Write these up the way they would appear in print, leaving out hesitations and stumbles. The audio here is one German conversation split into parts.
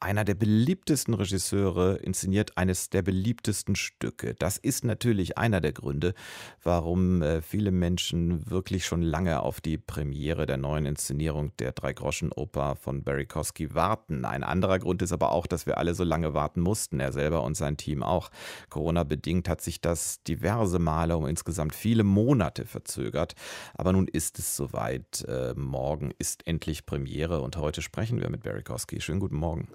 Einer der beliebtesten Regisseure inszeniert eines der beliebtesten Stücke. Das ist natürlich einer der Gründe, warum viele Menschen wirklich schon lange auf die Premiere der neuen Inszenierung der Drei-Groschen-Oper von Barrie Kosky warten. Ein anderer Grund ist aber auch, dass wir alle so lange warten mussten, er selber und sein Team auch. Corona-bedingt hat sich das diverse Male um insgesamt viele Monate verzögert. Aber nun ist es soweit. Morgen ist endlich Premiere und heute sprechen wir mit Barrie Kosky. Schönen guten Morgen.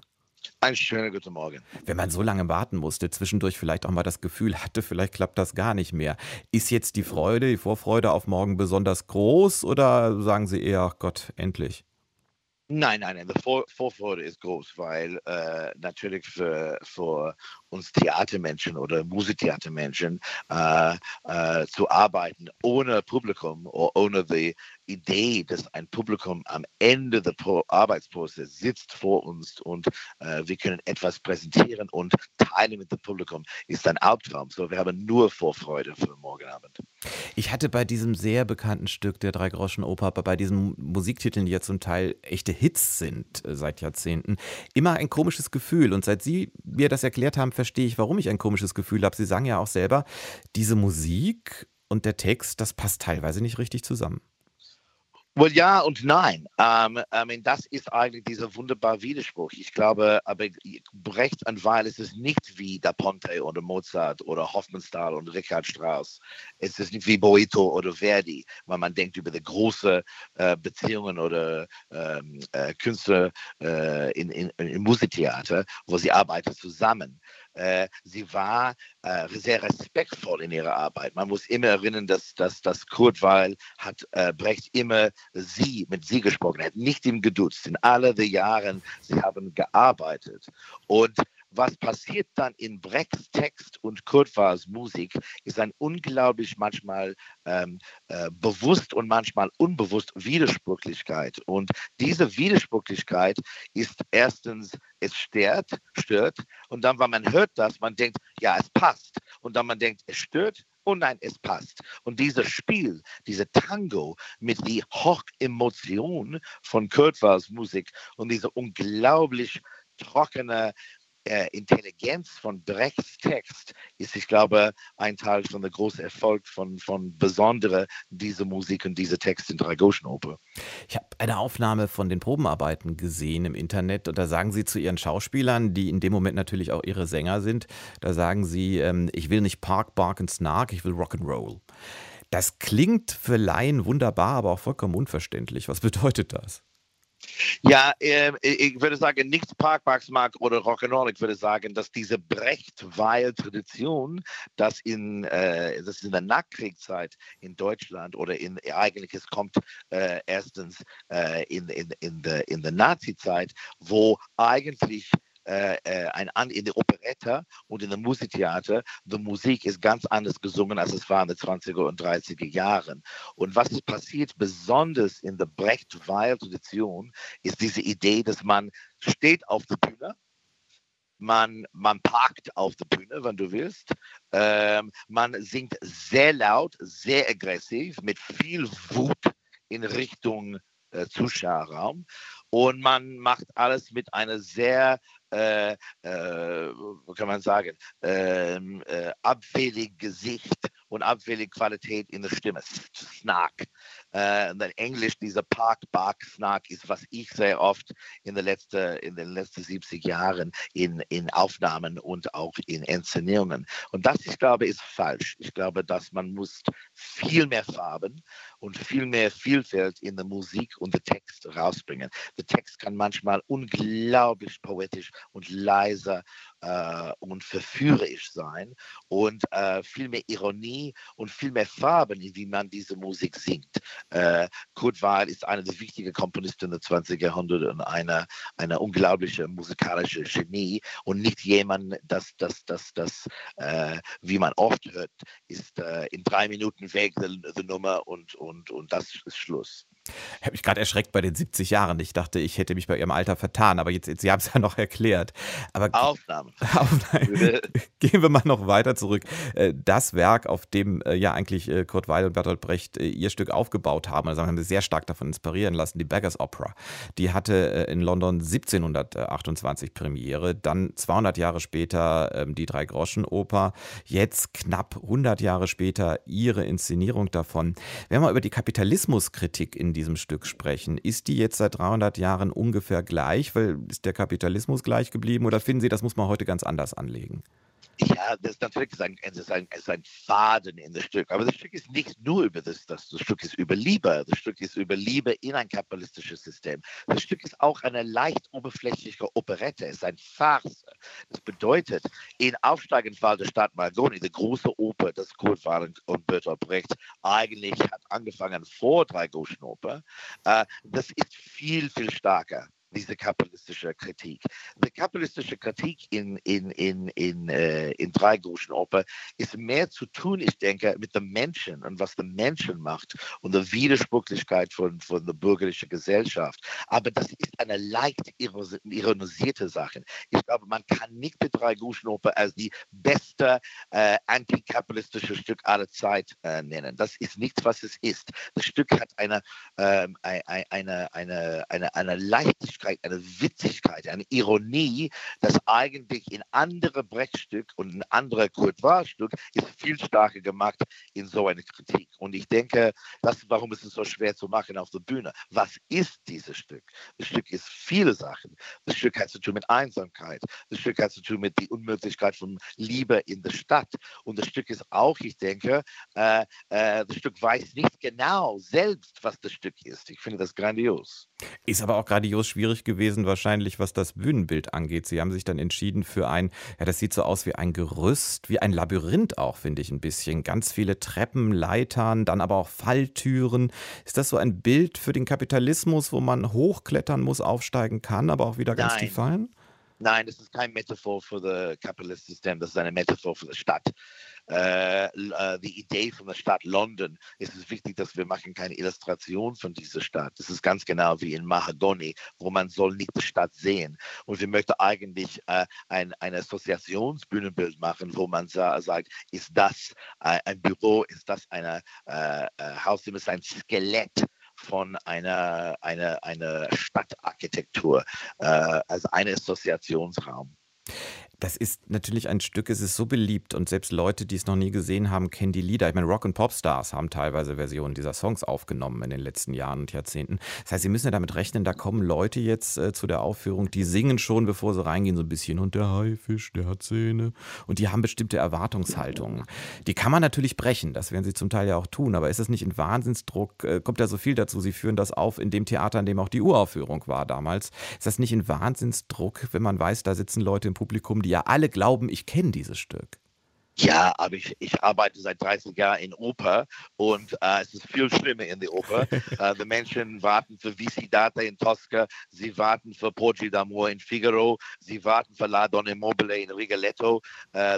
Einen schönen guten Morgen. Wenn man so lange warten musste, zwischendurch vielleicht auch mal das Gefühl hatte, vielleicht klappt das gar nicht mehr. Ist jetzt die Freude, die Vorfreude auf morgen besonders groß oder sagen Sie eher, ach Gott, endlich? Nein, die Vorfreude ist groß, weil natürlich für uns Theatermenschen oder Musiktheatermenschen zu arbeiten ohne Publikum oder ohne die Idee, dass ein Publikum am Ende des Arbeitsprozesses sitzt vor uns und wir können etwas präsentieren und teilen mit dem Publikum, ist ein Albtraum. So, wir haben nur Vorfreude für morgen Abend. Ich hatte bei diesem sehr bekannten Stück der Drei-Groschen-Oper, bei diesen Musiktiteln, die ja zum Teil echte Hits sind seit Jahrzehnten, immer ein komisches Gefühl. Und seit Sie mir das erklärt haben, verstehe ich, warum ich ein komisches Gefühl habe. Sie sagen ja auch selber, diese Musik und der Text, das passt teilweise nicht richtig zusammen. Well, ja und nein. Das ist eigentlich dieser wunderbare Widerspruch. Ich glaube, aber Brecht und Weill ist es nicht wie Da Ponte oder Mozart oder Hofmannsthal und Richard Strauss. Es ist nicht wie Boito oder Verdi, weil man denkt über die großen Beziehungen oder Künstler im Musiktheater, wo sie arbeiten zusammen. Sie war sehr respektvoll in ihrer Arbeit. Man muss immer erinnern, dass Kurt Weill hat Brecht immer mit sie gesprochen. Er hat nicht ihm geduzt. In all den Jahren, sie haben gearbeitet. Und was passiert dann in Brechts Text und Kurt Weills Musik, ist ein unglaublich manchmal bewusst und manchmal unbewusst Widersprüchlichkeit. Und diese Widersprüchlichkeit ist erstens, es stört. Und dann, wenn man hört das, man denkt, ja, es passt. Und dann man denkt, es stört. Oh nein, es passt. Und dieses Spiel, diese Tango mit der Hochemotion von Kurt Weills Musik und diese unglaublich trockene Intelligenz von Brechts Text ist, ich glaube, ein Teil von der großen Erfolg von besondere diese Musik und diese Texte in Drei-Groschen-Oper. Ich habe eine Aufnahme von den Probenarbeiten gesehen im Internet und da sagen Sie zu Ihren Schauspielern, die in dem Moment natürlich auch Ihre Sänger sind, da sagen Sie, ich will nicht Park, Bark und Snark, ich will Rock'n'Roll. Das klingt für Laien wunderbar, aber auch vollkommen unverständlich. Was bedeutet das? Ja, ich würde sagen, nichts Parkmarksmark oder Rock'n'Roll. Ich würde sagen, dass diese Brecht-Weil-Tradition, das in der Nachkriegszeit in Deutschland oder eigentlich es kommt erstens in der Nazizeit, wo eigentlich in der Operette und in der Musiktheater, die Musik ist ganz anders gesungen, als es war in den 20er und 30er Jahren. Und was ist passiert, besonders in der Brecht-Weil-Tradition, ist diese Idee, dass man steht auf der Bühne, man parkt auf der Bühne, wenn du willst, man singt sehr laut, sehr aggressiv, mit viel Wut in Richtung Zuschauerraum und man macht alles mit einer sehr kann man sagen, abfällig Gesicht und abfällig Qualität in der Stimme. Snark. In Englisch dieser Park, Bark, Snark ist, was ich sehr oft in den letzten 70 Jahren in Aufnahmen und auch in Inszenierungen. Und das, ich glaube, ist falsch. Ich glaube, dass man muss viel mehr Farben und viel mehr Vielfalt in der Musik und der Text rausbringen. Der Text kann manchmal unglaublich poetisch und leiser und verführerisch sein und viel mehr Ironie und viel mehr Farben, wie man diese Musik singt. Kurt Weill ist einer der wichtigen Komponisten des 20. Jahrhunderts und einer unglaubliche musikalische Genie und nicht jemand, das wie man oft hört, ist in 3 Minuten weg die Nummer und das ist Schluss. Ich habe mich gerade erschreckt bei den 70 Jahren. Ich dachte, ich hätte mich bei Ihrem Alter vertan, aber jetzt, Sie haben es ja noch erklärt. Aber Aufnahme. Gehen wir mal noch weiter zurück. Das Werk, auf dem ja eigentlich Kurt Weill und Bertolt Brecht ihr Stück aufgebaut haben, also haben sie sehr stark davon inspirieren lassen, die Beggar's Opera. Die hatte in London 1728 Premiere, dann 200 Jahre später die Drei-Groschen-Oper, jetzt knapp 100 Jahre später ihre Inszenierung davon. Wenn wir über die Kapitalismuskritik in diesem Stück sprechen, ist die jetzt seit 300 Jahren ungefähr gleich? Weil ist der Kapitalismus gleich geblieben oder finden Sie, das muss man heute ganz anders anlegen? Ja, das ist natürlich es ist ein Faden in das Stück. Aber das Stück ist nicht nur über das Stück ist über Liebe. Das Stück ist über Liebe in ein kapitalistisches System. Das Stück ist auch eine leicht oberflächliche Operette. Es ist eine Farce. Das bedeutet, in Aufstieg und Fall der Stadt Mahagonny, die große Oper, das Kurt Weill und Bertolt Brecht eigentlich hat angefangen vor Drei-Groschen-Oper, das ist viel, viel stärker. Diese kapitalistische Kritik. Die kapitalistische Kritik in Drei-Groschen-Oper ist mehr zu tun, ich denke, mit dem Menschen und was der Menschen macht und der Widersprüchlichkeit von der bürgerlichen Gesellschaft. Aber das ist eine leicht ironisierte Sache. Ich glaube, man kann nicht die Drei-Groschen-Oper als die beste antikapitalistische Stück aller Zeit nennen. Das ist nicht, was es ist. Das Stück hat eine Leichtigkeit, eine Witzigkeit, eine Ironie, das eigentlich in andere Brechtstück und in andere Kurt Weill-Stück ist viel stärker gemacht in so eine Kritik. Und ich denke, warum ist es so schwer zu machen auf der Bühne? Was ist dieses Stück? Das Stück ist viele Sachen. Das Stück hat zu tun mit Einsamkeit. Das Stück hat zu tun mit der Unmöglichkeit von Liebe in der Stadt. Und das Stück ist auch, ich denke, das Stück weiß nicht genau selbst, was das Stück ist. Ich finde das grandios. Ist aber auch grandios schwierig gewesen, wahrscheinlich, was das Bühnenbild angeht. Sie haben sich dann entschieden für ein, ja, das sieht so aus wie ein Gerüst, wie ein Labyrinth auch, finde ich ein bisschen. Ganz viele Treppen, Leitern, dann aber auch Falltüren. Ist das so ein Bild für den Kapitalismus, wo man hochklettern muss, aufsteigen kann, aber auch wieder ganz tief fallen? Nein, das ist keine Metaphor für das kapitalistische System, das ist eine Metaphor für die Stadt. Die Idee von der Stadt London. Es ist wichtig, dass wir machen keine Illustration von dieser Stadt. Das ist ganz genau wie in Mahagonny, wo man soll nicht die Stadt sehen. Und wir möchten eigentlich ein Assoziationsbühnenbild machen, wo man sagt, ist das ein Büro, ist das ein Haus, ist ein Skelett von einer Stadtarchitektur, also ein Assoziationsraum. Das ist natürlich ein Stück, es ist so beliebt und selbst Leute, die es noch nie gesehen haben, kennen die Lieder. Ich meine, Rock- und Popstars haben teilweise Versionen dieser Songs aufgenommen in den letzten Jahren und Jahrzehnten. Das heißt, Sie müssen ja damit rechnen, da kommen Leute jetzt zu der Aufführung, die singen schon, bevor sie reingehen, so ein bisschen. Und der Haifisch, der hat Zähne. Und die haben bestimmte Erwartungshaltungen. Die kann man natürlich brechen, das werden sie zum Teil ja auch tun. Aber ist das nicht ein Wahnsinnsdruck? Kommt da so viel dazu? Sie führen das auf in dem Theater, in dem auch die Uraufführung war damals. Ist das nicht ein Wahnsinnsdruck, wenn man weiß, da sitzen Leute im Publikum, die ja alle glauben, ich kenne dieses Stück. Ja, aber ich arbeite seit 30 Jahren in Oper und es ist viel schlimmer in der Oper. Die Menschen warten für Visitata in Tosca, sie warten für Porgy d'Amore in Figaro, sie warten für La Donna Immobile in Rigoletto.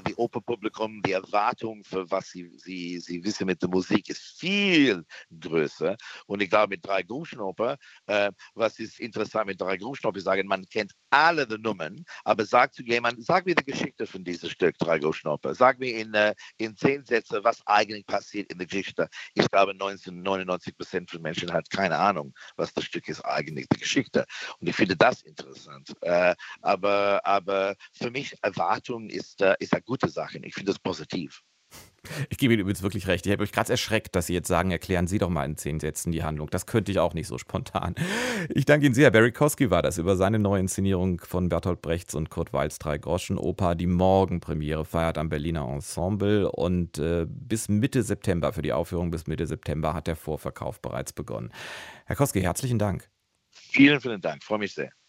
Die Operpublikum, die Erwartung für was sie wissen mit der Musik ist viel größer. Und ich glaube, mit Drei-Groschen-Oper, was ist interessant mit Drei-Groschen-Oper, sagen, man kennt alle die Nummern, aber sagt zu jemandem, sag mir die Geschichte von diesem Stück, Drei-Groschen-Oper, sag mir in 10 Sätzen, was eigentlich passiert in der Geschichte. Ich glaube, 99% von Menschen hat keine Ahnung, was das Stück ist eigentlich, die Geschichte. Und ich finde das interessant. Aber für mich Erwartung ist eine gute Sache. Ich finde das positiv. Ich gebe Ihnen übrigens wirklich recht. Ich habe mich gerade erschreckt, dass Sie jetzt sagen, erklären Sie doch mal in 10 Sätzen die Handlung. Das könnte ich auch nicht so spontan. Ich danke Ihnen sehr. Barrie Kosky war das über seine neue Inszenierung von Bertolt Brechts und Kurt Weills Drei-Groschen-Oper, die morgen Premiere feiert am Berliner Ensemble. Und bis Mitte September, für die Aufführung bis Mitte September, hat der Vorverkauf bereits begonnen. Herr Kosky, herzlichen Dank. Vielen, vielen Dank. Freue mich sehr.